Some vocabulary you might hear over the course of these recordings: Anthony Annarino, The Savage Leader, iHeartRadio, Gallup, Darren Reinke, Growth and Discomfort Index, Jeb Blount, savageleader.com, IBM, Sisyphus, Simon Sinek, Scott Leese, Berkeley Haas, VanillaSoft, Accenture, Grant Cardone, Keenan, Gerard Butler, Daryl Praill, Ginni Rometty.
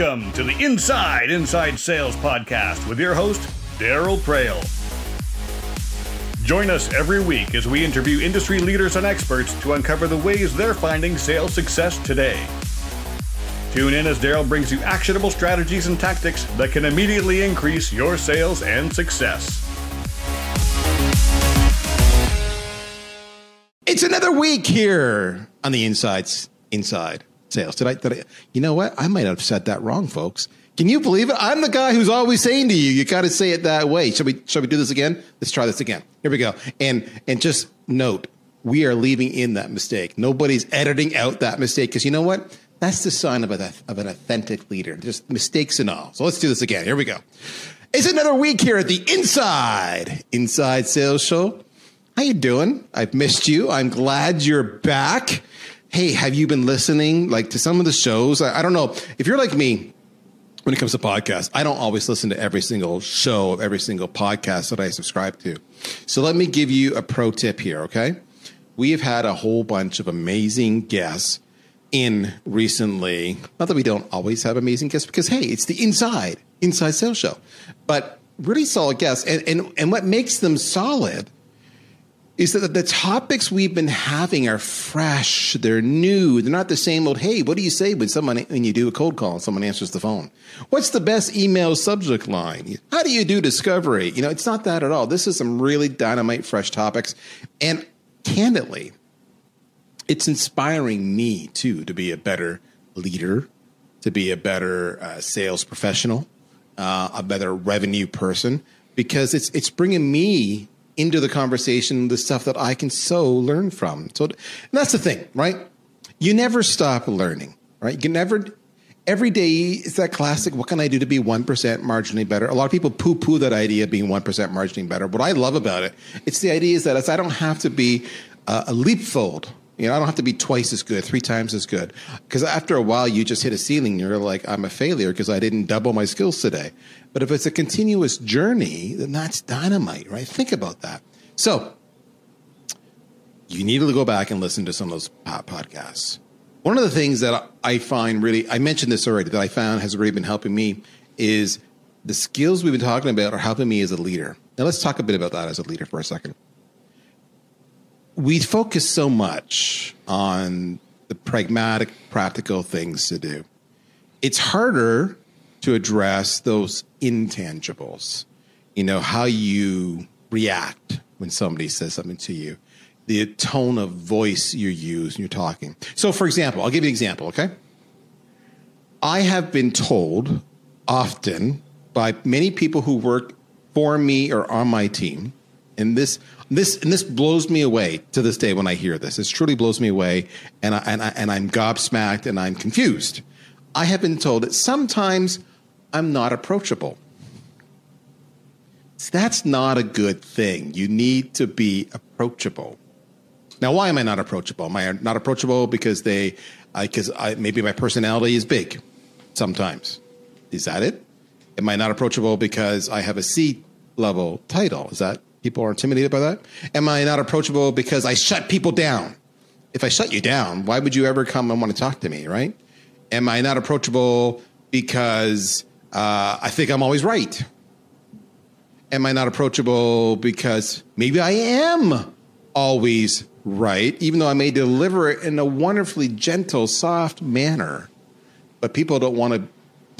Welcome to the Inside Sales Podcast with your host, Daryl Praill. Join us every week as we interview industry leaders and experts to uncover the ways they're finding sales success today. Tune in as Daryl brings you actionable strategies and tactics that can immediately increase your sales and success. It's another week here on the Inside Sales. Did I? You know what? I might have said that wrong, folks. Can you believe it? I'm the guy who's always saying to you, you got to say it that way. Should we do this again? Let's try this again. Here we go. And just note, we are leaving in that mistake. Nobody's editing out that mistake because you know what? That's the sign of an authentic leader. Just mistakes and all. So let's do this again. Here we go. It's another week here at the Inside Sales Show. How you doing? I've missed you. I'm glad you're back. Hey, have you been listening to some of the shows? I don't know. If you're like me, when it comes to podcasts, I don't always listen to every single show of every single podcast that I subscribe to. So let me give you a pro tip here, okay? We have had a whole bunch of amazing guests in recently. Not that we don't always have amazing guests because, hey, it's the Inside Sales Show. But really solid guests. And what makes them solid is that the topics we've been having are fresh, they're new, they're not the same old, hey, what do you say when you do a cold call and someone answers the phone? What's the best email subject line? How do you do discovery? You know, it's not that at all. This is some really dynamite, fresh topics. And candidly, it's inspiring me, too, to be a better leader, to be a better sales professional, a better revenue person, because it's bringing me into the conversation, the stuff that I can so learn from. So that's the thing, right? You never stop learning, right? You can never, every day is that classic, what can I do to be 1% marginally better? A lot of people poo-poo that idea of being 1% marginally better. What I love about it, it's the idea is that I don't have to be a leapfold. You know, I don't have to be twice as good, three times as good. Because after a while, you just hit a ceiling. You're like, I'm a failure because I didn't double my skills today. But if it's a continuous journey, then that's dynamite, right? Think about that. So you need to go back and listen to some of those podcasts. One of the things that I find really, I mentioned this already, that I found has already been helping me is the skills we've been talking about are helping me as a leader. Now let's talk a bit about that as a leader for a second. We focus so much on the pragmatic, practical things to do. It's harder to address those intangibles, you know, how you react when somebody says something to you, the tone of voice you use when you're talking. So, for example, I'll give you an example, okay? I have been told often by many people who work for me or on my team, and this blows me away to this day when I hear this. It truly blows me away, and I'm gobsmacked and I'm confused. I have been told that sometimes I'm not approachable. So that's not a good thing. You need to be approachable. Now, why am I not approachable? Am I not approachable because maybe my personality is big? Sometimes, is that it? Am I not approachable because I have a C-level title? Is that? People are intimidated by that. Am I not approachable because I shut people down? If I shut you down, why would you ever come and want to talk to me, right? Am I not approachable because I think I'm always right? Am I not approachable because maybe I am always right, even though I may deliver it in a wonderfully gentle, soft manner, but people don't want to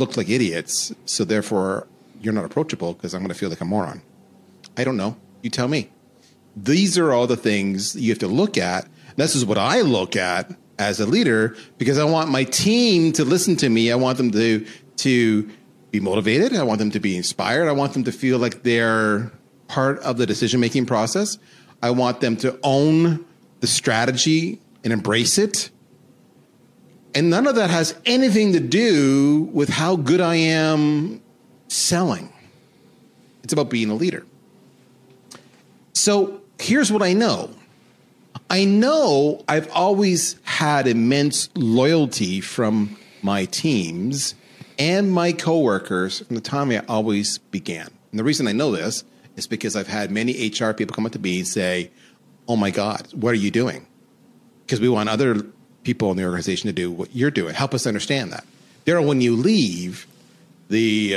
look like idiots, so therefore you're not approachable because I'm going to feel like a moron. I don't know. You tell me. These are all the things you have to look at. This is what I look at as a leader because I want my team to listen to me. I want them to be motivated. I want them to be inspired. I want them to feel like they're part of the decision-making process. I want them to own the strategy and embrace it. And none of that has anything to do with how good I am selling. It's about being a leader. So here's what I know. I know I've always had immense loyalty from my teams and my coworkers from the time I always began. And the reason I know this is because I've had many HR people come up to me and say, oh my God, what are you doing? Because we want other people in the organization to do what you're doing. Help us understand that. Daryl, when you leave, the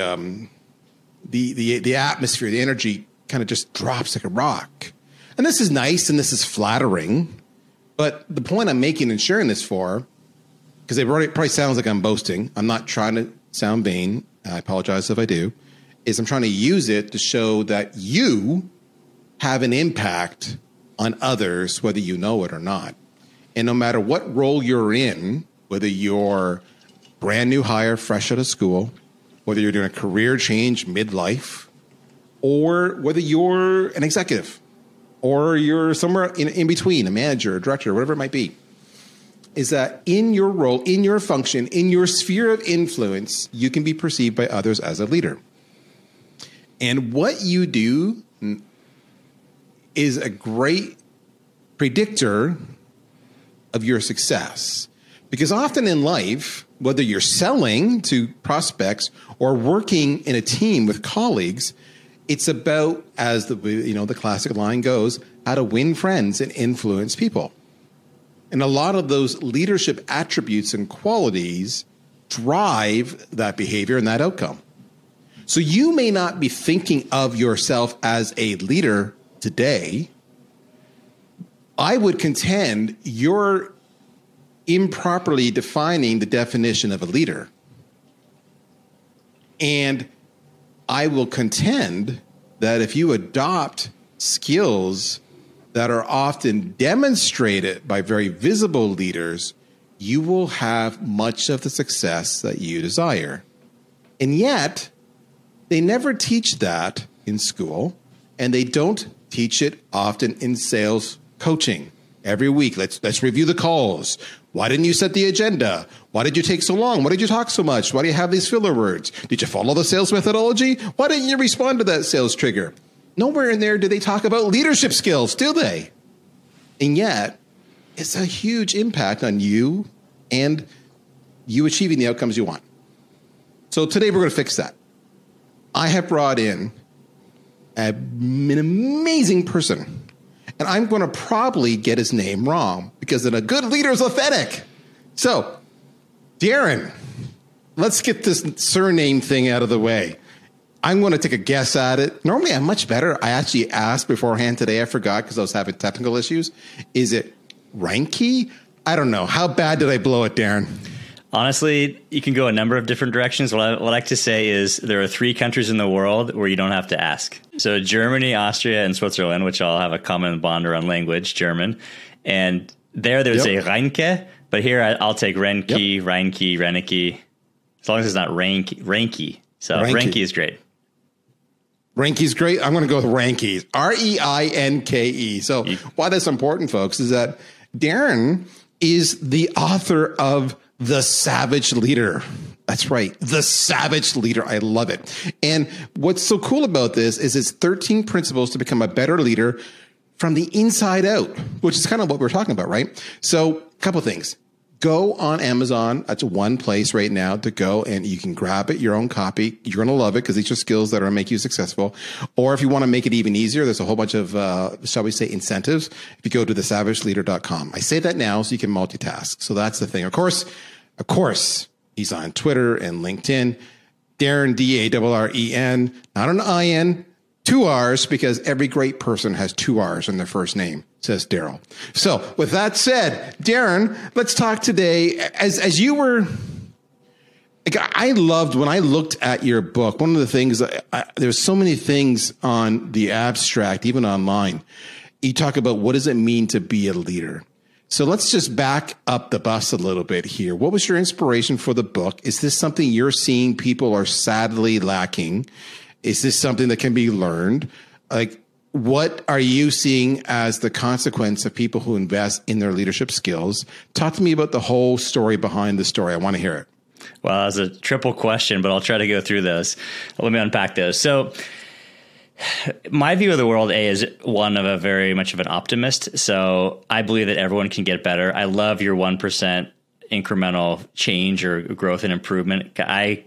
atmosphere, the energy kind of just drops like a rock. And this is nice and this is flattering, but the point I'm making and sharing this for, because it probably sounds like I'm boasting. I'm not trying to sound vain. I apologize if I do. Is I'm trying to use it to show that you have an impact on others, whether you know it or not. And no matter what role you're in, whether you're brand new hire, fresh out of school, whether you're doing a career change midlife, or whether you're an executive, or you're somewhere in between, a manager, a director, whatever it might be, is that in your role, in your function, in your sphere of influence, you can be perceived by others as a leader. And what you do is a great predictor of your success. Because often in life, whether you're selling to prospects or working in a team with colleagues, it's about, as the classic line goes, how to win friends and influence people. And a lot of those leadership attributes and qualities drive that behavior and that outcome. So you may not be thinking of yourself as a leader today. I would contend you're improperly defining the definition of a leader. And I will contend that if you adopt skills that are often demonstrated by very visible leaders, you will have much of the success that you desire. And yet, they never teach that in school, and they don't teach it often in sales coaching. Every week, let's review the calls. Why didn't you set the agenda? Why did you take so long? Why did you talk so much? Why do you have these filler words? Did you follow the sales methodology? Why didn't you respond to that sales trigger? Nowhere in there do they talk about leadership skills, do they? And yet, it's a huge impact on you and you achieving the outcomes you want. So today we're going to fix that. I have brought in an amazing person, and I'm going to probably get his name wrong because then a good leader is authentic. So, Darren, let's get this surname thing out of the way. I'm going to take a guess at it. Normally, I'm much better. I actually asked beforehand today. I forgot because I was having technical issues. Is it Reinke? I don't know. How bad did I blow it, Darren? Honestly, you can go a number of different directions. What I like to say is there are 3 countries in the world where you don't have to ask. So Germany, Austria, and Switzerland, which all have a common bond around language, German. And they would say Reinke, but here I'll take Renke, yep. Reinke, Renneke, as long as it's not Reinke. So Reinke is great. Reinke's great. I'm going to go with Reinke. R-E-I-N-K-E. So why that's important, folks, is that Darren is the author of The Savage Leader. That's right. The Savage Leader. I love it. And what's so cool about this is it's 13 principles to become a better leader from the inside out, which is kind of what we're talking about, right? So a couple of things. Go on Amazon. That's one place right now to go, and you can grab it, your own copy. You're going to love it because these are skills that are going to make you successful. Or if you want to make it even easier, there's a whole bunch of, shall we say, incentives. If you go to thesavageleader.com. I say that now so you can multitask. So that's the thing. Of course, he's on Twitter and LinkedIn. Darren, D-A-R-R-E-N, not an I-N, 2 R's, because every great person has 2 R's in their first name, says Daryl. So with that said, Darren, let's talk today. As you were, I loved when I looked at your book, one of the things, there's so many things on the abstract, even online. You talk about what does it mean to be a leader? So let's just back up the bus a little bit here. What was your inspiration for the book? Is this something you're seeing people are sadly lacking? Is this something that can be learned? Like, what are you seeing as the consequence of people who invest in their leadership skills? Talk to me about the whole story behind the story. I want to hear it. Well, that was a triple question, but I'll try to go through those. Let me unpack those. So my view of the world, is one of a very much of an optimist. So I believe that everyone can get better. I love your 1% incremental change or growth and improvement. I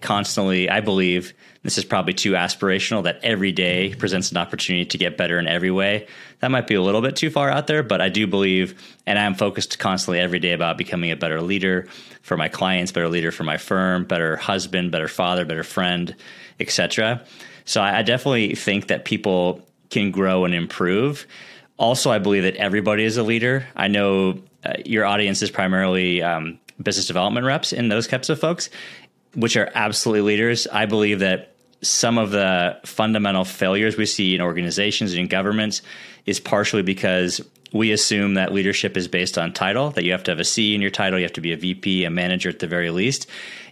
believe, this is probably too aspirational, that every day presents an opportunity to get better in every way. That might be a little bit too far out there, but I do believe, and I'm focused constantly every day about becoming a better leader for my clients, better leader for my firm, better husband, better father, better friend, etc. So I definitely think that people can grow and improve. Also, I believe that everybody is a leader. I know your audience is primarily business development reps and those types of folks, which are absolutely leaders. I believe that some of the fundamental failures we see in organizations and in governments is partially because we assume that leadership is based on title, that you have to have a C in your title, you have to be a VP, a manager at the very least.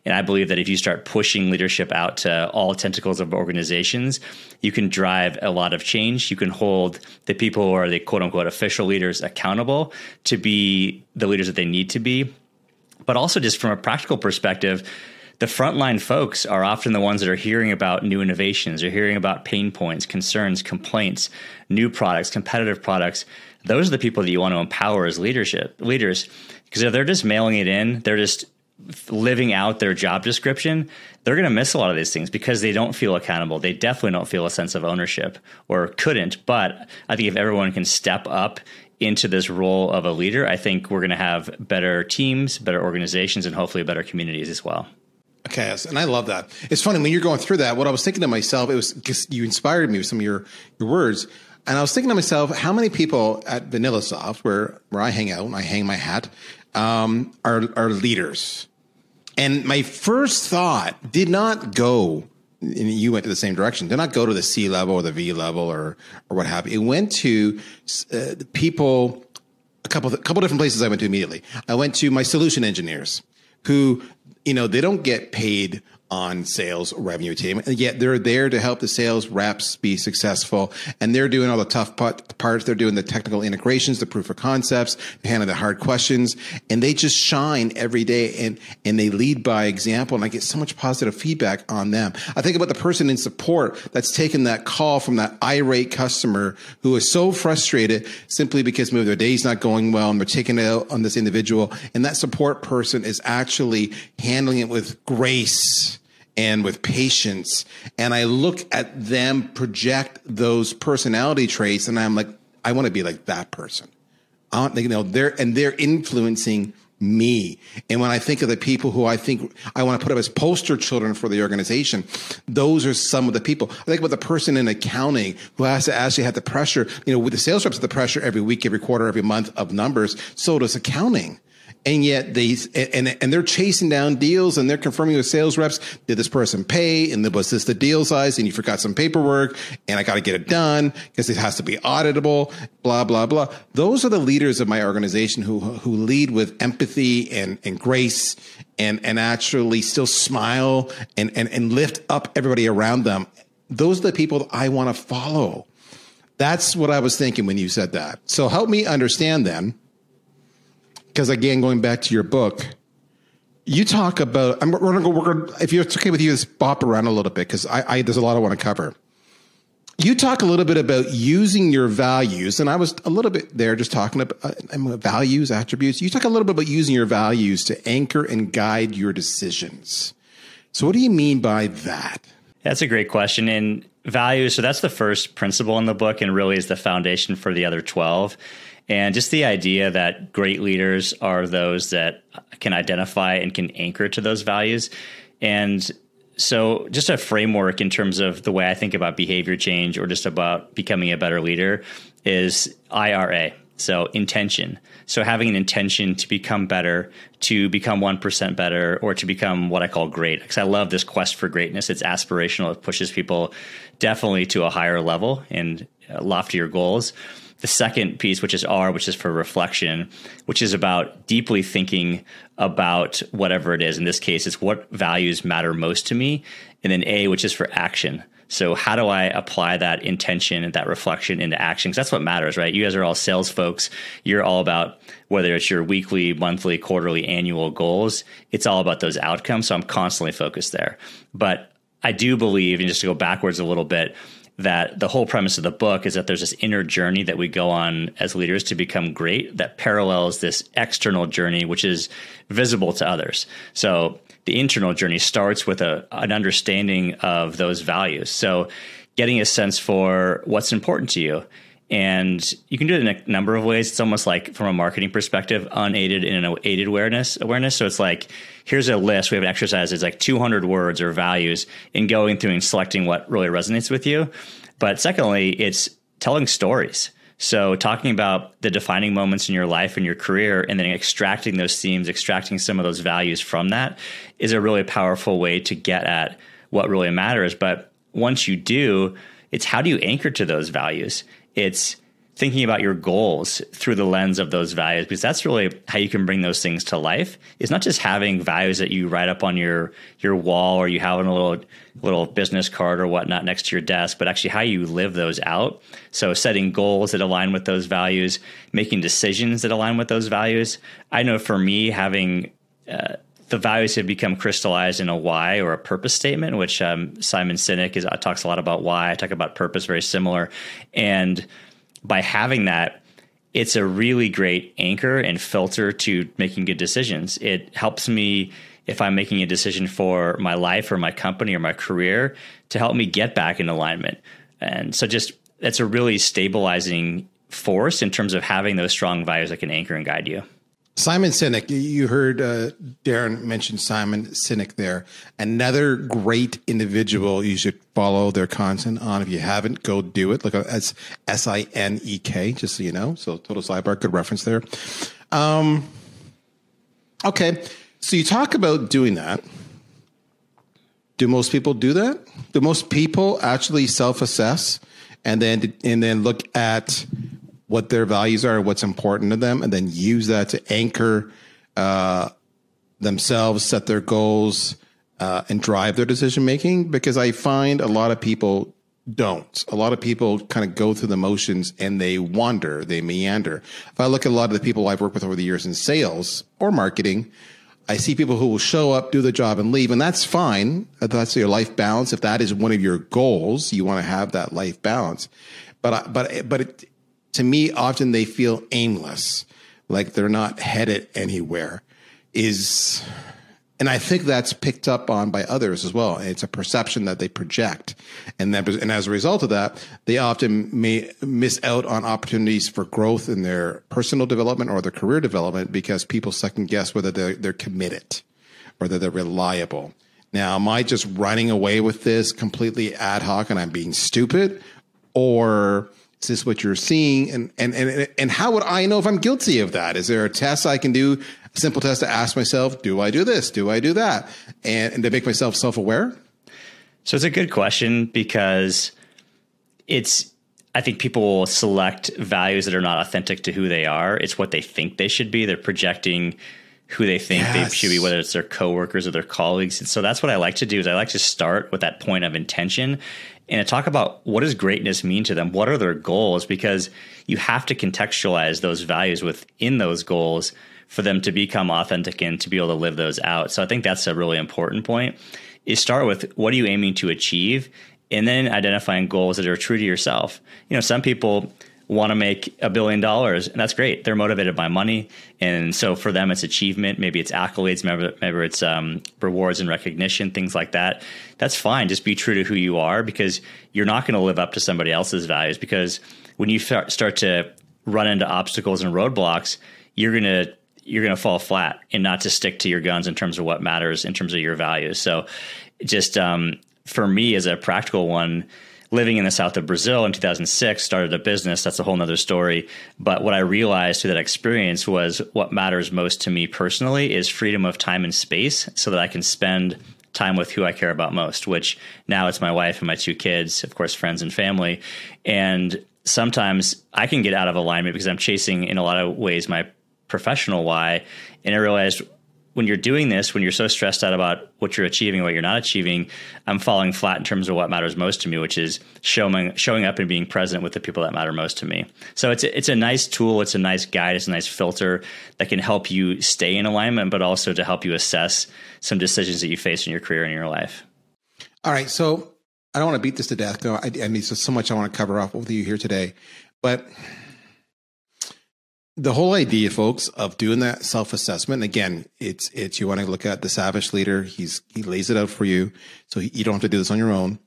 And I believe that if you start pushing leadership out to all tentacles of organizations, you can drive a lot of change. You can hold the people who are the quote unquote official leaders accountable to be the leaders that they need to be. But also just from a practical perspective, the frontline folks are often the ones that are hearing about new innovations, they're hearing about pain points, concerns, complaints, new products, competitive products. Those are the people that you want to empower as leaders, because if they're just mailing it in, they're just living out their job description, they're going to miss a lot of these things because they don't feel accountable. They definitely don't feel a sense of ownership, or couldn't. But I think if everyone can step up into this role of a leader, I think we're going to have better teams, better organizations, and hopefully better communities as well. Okay, and I love that. It's funny, when you're going through that, what I was thinking to myself, it was just, you inspired me with some of your words. And I was thinking to myself, how many people at VanillaSoft, where I hang out and I hang my hat, are leaders? And my first thought did not go, and you went to the same direction, did not go to the C level or the V level or what have you. It went to people, a couple different places I went to immediately. I went to my solution engineers who, they don't get paid on sales revenue team, and yet they're there to help the sales reps be successful. And they're doing all the tough parts. They're doing the technical integrations, the proof of concepts, handling the hard questions, and they just shine every day and they lead by example. And I get so much positive feedback on them. I think about the person in support that's taken that call from that irate customer who is so frustrated simply because maybe their day's not going well and they're taking it out on this individual. And that support person is actually handling it with grace and with patience. And I look at them, project those personality traits, and I'm like, I want to be like that person. They're influencing me. And when I think of the people who I think I want to put up as poster children for the organization, those are some of the people. I think about the person in accounting who has to actually have the pressure, with the sales reps, the pressure every week, every quarter, every month of numbers. So does accounting. And yet they're chasing down deals and they're confirming with sales reps, did this person pay? And was this the deal size? And you forgot some paperwork and I got to get it done because it has to be auditable, blah, blah, blah. Those are the leaders of my organization who lead with empathy and grace and actually still smile and lift up everybody around them. Those are the people that I want to follow. That's what I was thinking when you said that. So help me understand then. Because again, going back to your book, you talk about, if it's okay with you, let's bop around a little bit because there's a lot I want to cover. You talk a little bit about using your values, and I was a little bit there just talking about values, attributes. You talk a little bit about using your values to anchor and guide your decisions. So what do you mean by that? That's a great question. And values, so that's the first principle in the book and really is the foundation for the other 12. And just the idea that great leaders are those that can identify and can anchor to those values. And so just a framework in terms of the way I think about behavior change or just about becoming a better leader is IRA. So intention. So having an intention to become better, to become 1% better, or to become what I call great. Because I love this quest for greatness. It's aspirational. It pushes people definitely to a higher level and loftier goals. The second piece, which is R, which is for reflection, which is about deeply thinking about whatever it is. In this case, it's what values matter most to me. And then A, which is for action. So how do I apply that intention and that reflection into action? Because that's what matters, right? You guys are all sales folks. You're all about whether it's your weekly, monthly, quarterly, annual goals. It's all about those outcomes. So I'm constantly focused there. But I do believe, and just to go backwards a little bit, that the whole premise of the book is that there's this inner journey that we go on as leaders to become great that parallels this external journey, which is visible to others. So the internal journey starts with an understanding of those values. So getting a sense for what's important to you. And you can do it in a number of ways. It's almost like, from a marketing perspective, unaided and aided awareness. So it's like, here's a list. We have an exercise. It's like 200 words or values, and going through and selecting what really resonates with you. But secondly, it's telling stories. So talking about the defining moments in your life and your career, and then extracting those themes, extracting some of those values from that, is a really powerful way to get at what really matters. But once you do, it's how do you anchor to those values? It's thinking about your goals through the lens of those values, because that's really how you can bring those things to life. It's not just having values that you write up on your wall, or you have on a little business card or whatnot next to your desk, but actually how you live those out. So setting goals that align with those values, making decisions that align with those values. I know for me, having the values have become crystallized in a why or a purpose statement, which Simon Sinek talks a lot about why. I talk about purpose, very similar. And by having that, it's a really great anchor and filter to making good decisions. It helps me, if I'm making a decision for my life or my company or my career, to help me get back in alignment. And so just, that's a really stabilizing force in terms of having those strong values that can anchor and guide you. Simon Sinek, you heard Darren mention Simon Sinek there. Another great individual. You should follow their content on. If you haven't, go do it. Look, that's S-I-N-E-K, just so you know. So total sidebar, good reference there. Okay, so you talk about doing that. Do most people do that? Do most people actually self-assess and then look at what their values are, what's important to them, and then use that to anchor themselves, set their goals, and drive their decision-making? Because I find a lot of people don't. A lot of people kind of go through the motions and they wander, they meander. If I look at a lot of the people I've worked with over the years in sales or marketing, I see people who will show up, do the job, and leave, and that's fine. That's your life balance. If that is one of your goals, you want to have that life balance. But to me, often they feel aimless, like they're not headed anywhere. And I think that's picked up on by others as well. It's a perception that they project. And as a result of that, they often may miss out on opportunities for growth in their personal development or their career development, because people second guess whether they're committed or that they're reliable. Now, am I just running away with this completely ad hoc and I'm being stupid? Or is this what you're seeing? And how would I know if I'm guilty of that? Is there a test I can do, a simple test to ask myself, do I do this? Do I do that? And to make myself self-aware? So it's a good question, because I think people will select values that are not authentic to who they are. It's what they think they should be. They're projecting who they think they should be, whether it's their coworkers or their colleagues. And so that's what I like to do, is I like to start with that point of intention and to talk about, what does greatness mean to them? What are their goals? Because you have to contextualize those values within those goals for them to become authentic and to be able to live those out. So I think that's a really important point, is start with, what are you aiming to achieve? And then identifying goals that are true to yourself. You know, some people want to make $1 billion, and that's great. They're motivated by money. And so for them, it's achievement. Maybe it's accolades, maybe it's rewards and recognition, things like that. That's fine. Just be true to who you are, because you're not going to live up to somebody else's values. Because when you start to run into obstacles and roadblocks, you're going to fall flat and not to stick to your guns in terms of what matters, in terms of your values. So just for me, as a practical one, living in the south of Brazil in 2006, started a business. That's a whole nother story. But what I realized through that experience was, what matters most to me personally is freedom of time and space, so that I can spend time with who I care about most, which now it's my wife and my two kids, of course, friends and family. And sometimes I can get out of alignment because I'm chasing, in a lot of ways, my professional why. And I realized, when you're doing this, when you're so stressed out about what you're achieving, what you're not achieving, I'm falling flat in terms of what matters most to me, which is showing up and being present with the people that matter most to me. So it's a nice tool. It's a nice guide. It's a nice filter that can help you stay in alignment, but also to help you assess some decisions that you face in your career and in your life. All right. So I don't want to beat this to death. No, I mean, so much I want to cover up with you here today, but the whole idea, folks, of doing that self-assessment, again, it's you want to look at The Savage Leader. He lays it out for you, so you don't have to do this on your own.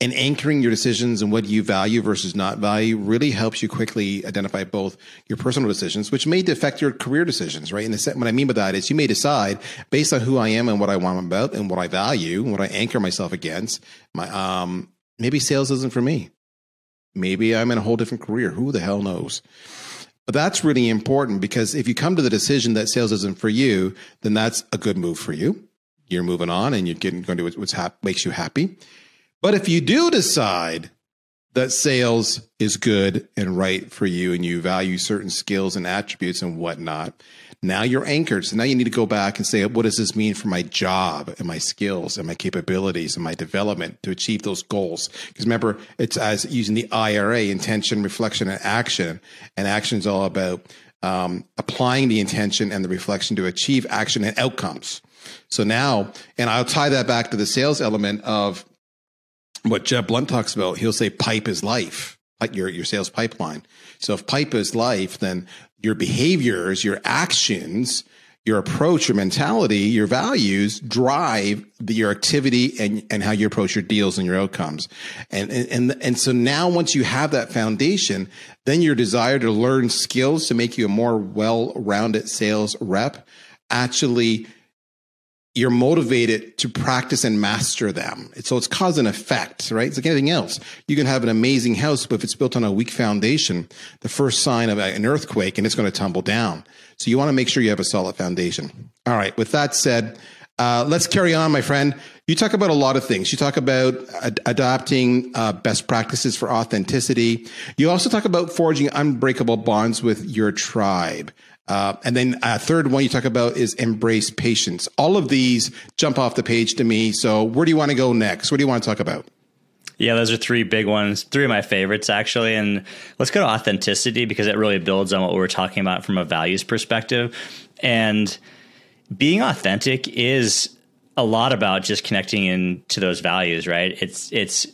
And anchoring your decisions and what you value versus not value really helps you quickly identify both your personal decisions, which may affect your career decisions, right? And what I mean by that is you may decide based on who I am and what I want about and what I value and what I anchor myself against. Maybe sales isn't for me. Maybe I'm in a whole different career. Who the hell knows? But that's really important, because if you come to the decision that sales isn't for you, then that's a good move for you. You're moving on and you're getting going to what makes you happy. But if you do decide that sales is good and right for you and you value certain skills and attributes and whatnot, now you're anchored. So now you need to go back and say, what does this mean for my job and my skills and my capabilities and my development to achieve those goals? Because remember, it's as using the IRA, intention, reflection, and action. And action is all about applying the intention and the reflection to achieve action and outcomes. So now, and I'll tie that back to the sales element of what Jeb Blount talks about. He'll say pipe is life, like your sales pipeline. So if pipe is life, then your behaviors, your actions, your approach, your mentality, your values drive your activity and how you approach your deals and your outcomes. And so now once you have that foundation, then your desire to learn skills to make you a more well-rounded sales rep actually you're motivated to practice and master them. So it's cause and effect, right? It's like anything else. You can have an amazing house, but if it's built on a weak foundation, the first sign of an earthquake, and it's going to tumble down. So you want to make sure you have a solid foundation. All right. With that said, let's carry on, my friend. You talk about a lot of things. You talk about adopting best practices for authenticity. You also talk about forging unbreakable bonds with your tribe. And then a third one you talk about is embrace patience. All of these jump off the page to me. So where do you want to go next? What do you want to talk about? Yeah, those are three big ones, three of my favorites, actually. And let's go to authenticity, because it really builds on what we were talking about from a values perspective. And being authentic is a lot about just connecting into those values, right? It's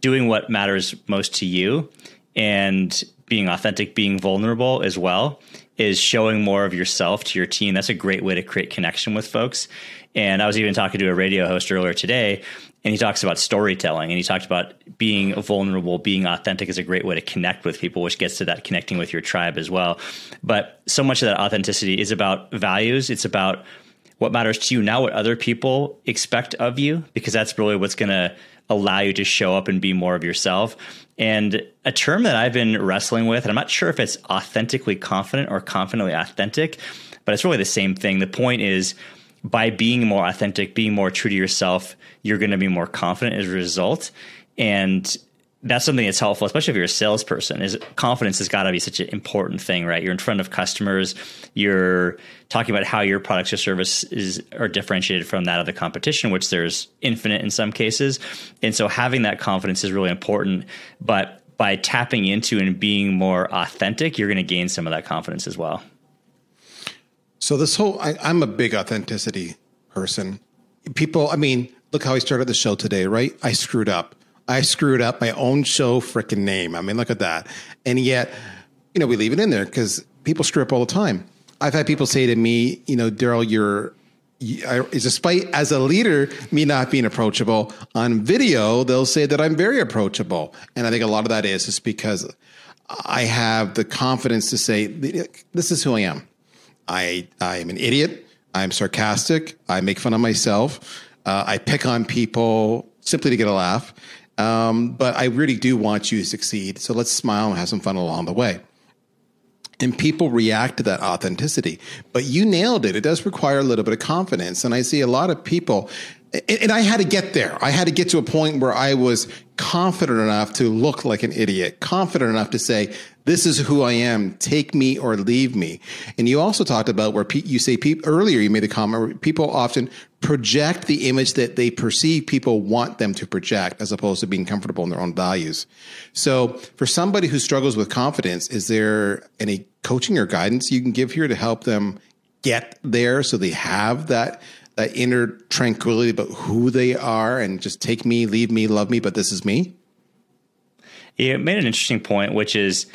doing what matters most to you, and being authentic, being vulnerable as well, is showing more of yourself to your team. That's a great way to create connection with folks. And I was even talking to a radio host earlier today, and he talks about storytelling, and he talked about being vulnerable, being authentic is a great way to connect with people, which gets to that connecting with your tribe as well. But so much of that authenticity is about values. It's about what matters to you now, what other people expect of you, because that's really what's going to allow you to show up and be more of yourself. And a term that I've been wrestling with, and I'm not sure if it's authentically confident or confidently authentic, but it's really the same thing. The point is, by being more authentic, being more true to yourself, you're going to be more confident as a result. And that's something that's helpful, especially if you're a salesperson. Is confidence has got to be such an important thing, right? You're in front of customers. You're talking about how your products or services are differentiated from that of the competition, which there's infinite in some cases. And so having that confidence is really important. But by tapping into and being more authentic, you're going to gain some of that confidence as well. So this whole, I'm a big authenticity person. People, I mean, look how I started the show today, right? I screwed up my own show freaking name. I mean, look at that. And yet, you know, we leave it in there because people screw up all the time. I've had people say to me, you know, Daryl, despite as a leader, me not being approachable on video, they'll say that I'm very approachable. And I think a lot of that is just because I have the confidence to say, this is who I am. I am an idiot. I'm sarcastic. I make fun of myself. I pick on people simply to get a laugh. But I really do want you to succeed. So let's smile and have some fun along the way. And people react to that authenticity. But you nailed it. It does require a little bit of confidence. And I see a lot of people, and I had to get there. I had to get to a point where I was confident enough to look like an idiot, confident enough to say, this is who I am. Take me or leave me. And you also talked about where you say earlier, you made a comment where people often project the image that they perceive people want them to project, as opposed to being comfortable in their own values. So for somebody who struggles with confidence, is there any coaching or guidance you can give here to help them get there so they have that that inner tranquility about who they are and just take me, leave me, love me, but this is me? You made an interesting point, which is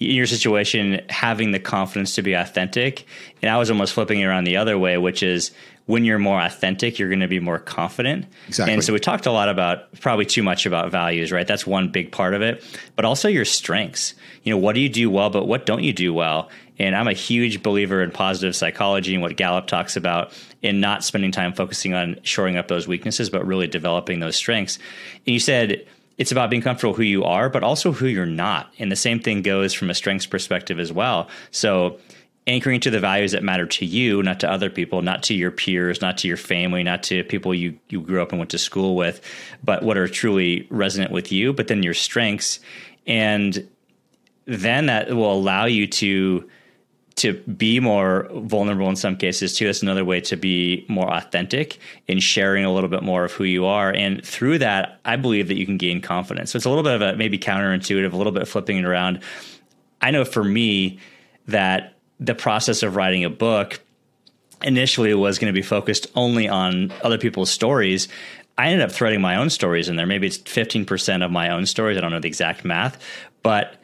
in your situation, having the confidence to be authentic. And I was almost flipping it around the other way, which is when you're more authentic, you're going to be more confident. Exactly. And so we talked a lot about, probably too much about values, right? That's one big part of it, but also your strengths. You know, what do you do well, but what don't you do well? And I'm a huge believer in positive psychology and what Gallup talks about in not spending time focusing on shoring up those weaknesses, but really developing those strengths. And you said, it's about being comfortable who you are, but also who you're not. And the same thing goes from a strengths perspective as well. So anchoring to the values that matter to you, not to other people, not to your peers, not to your family, not to people you grew up and went to school with, but what are truly resonant with you, but then your strengths. And then that will allow you to be more vulnerable in some cases too. That's another way to be more authentic in sharing a little bit more of who you are. And through that, I believe that you can gain confidence. So it's a little bit of a maybe counterintuitive, a little bit flipping it around. I know for me that the process of writing a book initially was going to be focused only on other people's stories. I ended up threading my own stories in there. Maybe it's 15% of my own stories. I don't know the exact math, but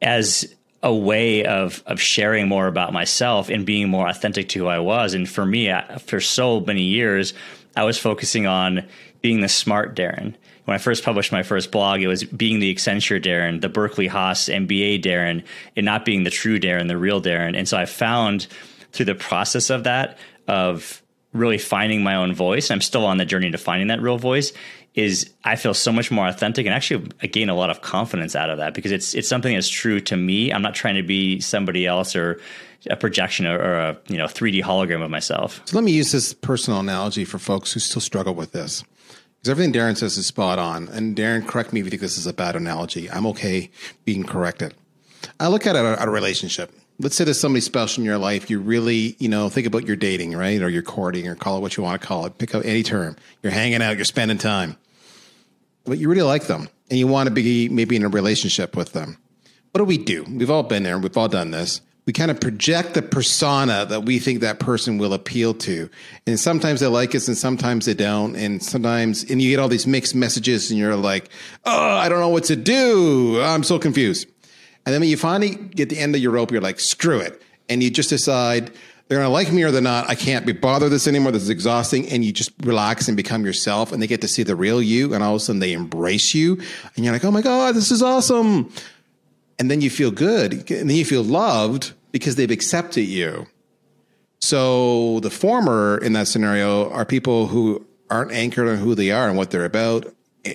as a way of sharing more about myself and being more authentic to who I was. And for me, for so many years, I was focusing on being the smart Darren. When I first published my first blog, it was being the Accenture Darren, the Berkeley Haas MBA Darren, and not being the true Darren, the real Darren. And so I found through the process of that, of really finding my own voice, I'm still on the journey to finding that real voice, is I feel so much more authentic, and actually I gain a lot of confidence out of that because it's something that's true to me. I'm not trying to be somebody else or a projection or a 3D hologram of myself. So let me use this personal analogy for folks who still struggle with this, because everything Darren says is spot on. And Darren, correct me if you think this is a bad analogy. I'm okay being corrected. I look at it at a relationship. Let's say there's somebody special in your life. You really, think about your dating, right? Or your courting, or call it what you want to call it. Pick up any term. You're hanging out. You're spending time. But you really like them and you want to be maybe in a relationship with them. What do? We've all been there. We've all done this. We kind of project the persona that we think that person will appeal to. And sometimes they like us and sometimes they don't. And you get all these mixed messages and you're like, oh, I don't know what to do. I'm so confused. And then when you finally get the end of your rope, you're like, screw it. And you just decide they're going to like me or they're not. I can't be bothered with this anymore. This is exhausting. And you just relax and become yourself, and they get to see the real you. And all of a sudden they embrace you and you're like, oh my God, this is awesome. And then you feel good. And then you feel loved because they've accepted you. So the former in that scenario are people who aren't anchored on who they are and what they're about.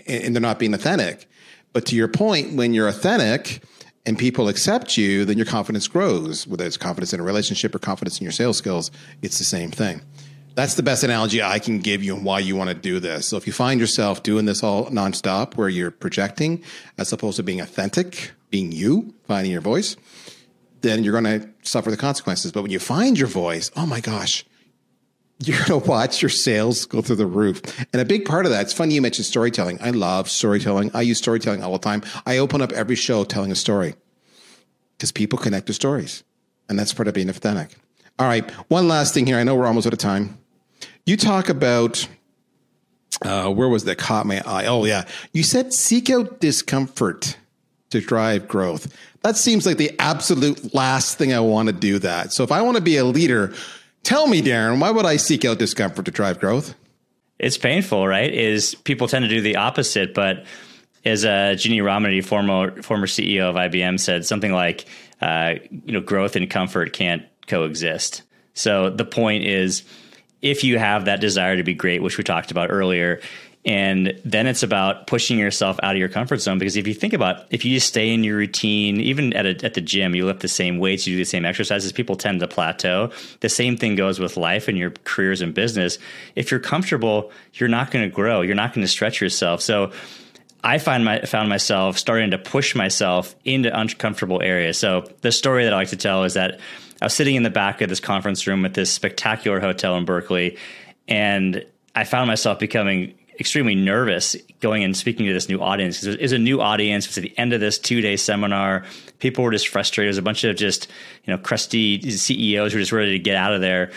And they're not being authentic. But to your point, when you're authentic and people accept you, then your confidence grows, whether it's confidence in a relationship or confidence in your sales skills. It's the same thing. That's the best analogy I can give you and why you want to do this. So if you find yourself doing this all nonstop, where you're projecting as opposed to being authentic, being you, finding your voice, then you're going to suffer the consequences. But when you find your voice, oh my gosh, you're going to watch your sales go through the roof. And a big part of that, it's funny you mentioned storytelling. I love storytelling. I use storytelling all the time. I open up every show telling a story because people connect to stories. And that's part of being authentic. All right. One last thing here. I know we're almost out of time. You talk about, where was that caught my eye? Oh, yeah. You said seek out discomfort to drive growth. That seems like the absolute last thing I want to do that. So if I want to be a leader, tell me, Darren, why would I seek out discomfort to drive growth? It's painful, right? Is people tend to do the opposite. But as Ginni Rometty, former CEO of IBM, said something like, growth and comfort can't coexist. So the point is, if you have that desire to be great, which we talked about earlier, and then it's about pushing yourself out of your comfort zone. Because if you think about, if you just stay in your routine, even at the gym, you lift the same weights, you do the same exercises, people tend to plateau. The same thing goes with life and your careers and business. If you're comfortable, you're not going to grow. You're not going to stretch yourself. So I found myself starting to push myself into uncomfortable areas. So the story that I like to tell is that I was sitting in the back of this conference room at this spectacular hotel in Berkeley, and I found myself becoming extremely nervous going and speaking to this new audience. It was a new audience. It was at the end of this 2-day seminar. People were just frustrated. It was a bunch of just crusty CEOs who were just ready to get out of there.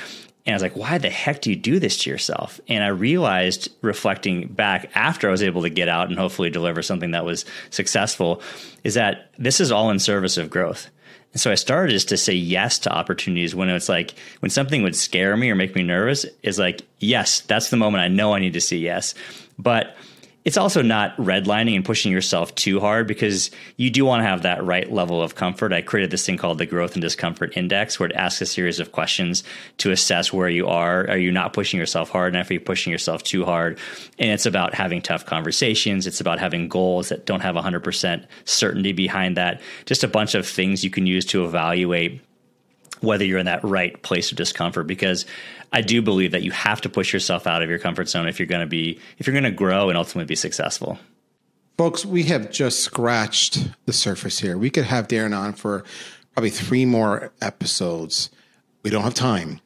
And I was like, why the heck do you do this to yourself? And I realized, reflecting back after I was able to get out and hopefully deliver something that was successful, is that this is all in service of growth. And so I started just to say yes to opportunities when it's like, when something would scare me or make me nervous, is like, yes, that's the moment I know I need to say yes. But it's also not redlining and pushing yourself too hard, because you do want to have that right level of comfort. I created this thing called the Growth and Discomfort Index, where it asks a series of questions to assess where you are. Are you not pushing yourself hard enough? Are you pushing yourself too hard? And it's about having tough conversations. It's about having goals that don't have 100% certainty behind that. Just a bunch of things you can use to evaluate whether you're in that right place of discomfort, because I do believe that you have to push yourself out of your comfort zone if you're going to grow and ultimately be successful. Folks, we have just scratched the surface here. We could have Darren on for probably 3 more episodes. We don't have time,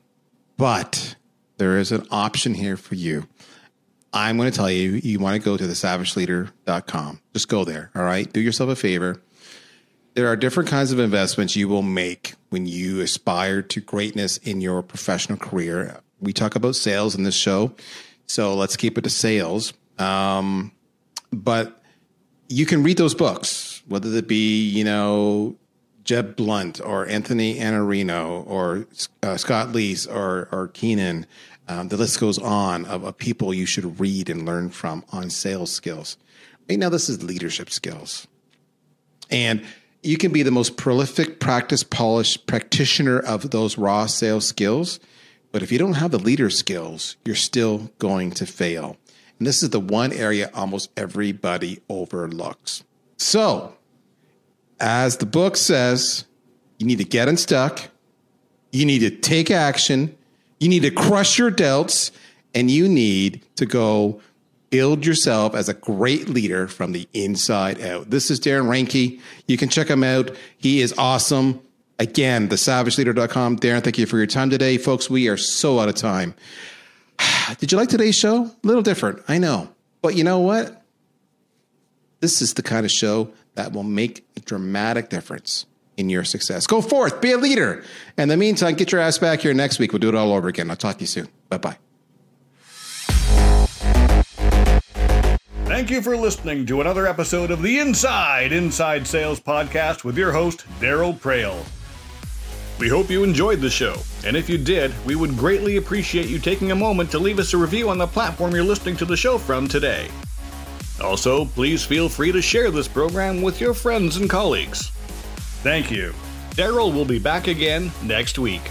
but there is an option here for you. I'm going to tell you, you want to go to thesavageleader.com. Just go there. All right. Do yourself a favor. There are different kinds of investments you will make when you aspire to greatness in your professional career. We talk about sales in this show, so let's keep it to sales. But you can read those books, whether it be, Jeb Blount or Anthony Annarino or Scott Leese or Keenan. The list goes on of people you should read and learn from on sales skills. Right now, this is leadership skills. And you can be the most prolific, polished practitioner of those raw sales skills. But if you don't have the leader skills, you're still going to fail. And this is the one area almost everybody overlooks. So, as the book says, you need to get unstuck. You need to take action. You need to crush your doubts. And you need to go build yourself as a great leader from the inside out. This is Darren Reinke. You can check him out. He is awesome. Again, thesavageleader.com. Darren, thank you for your time today. Folks, we are so out of time. Did you like today's show? A little different, I know. But you know what? This is the kind of show that will make a dramatic difference in your success. Go forth, be a leader. In the meantime, get your ass back here next week. We'll do it all over again. I'll talk to you soon. Bye-bye. Thank you for listening to another episode of the Inside Sales Podcast with your host, Daryl Praill. We hope you enjoyed the show, and if you did, we would greatly appreciate you taking a moment to leave us a review on the platform you're listening to the show from today. Also, please feel free to share this program with your friends and colleagues. Thank you. Daryl will be back again next week.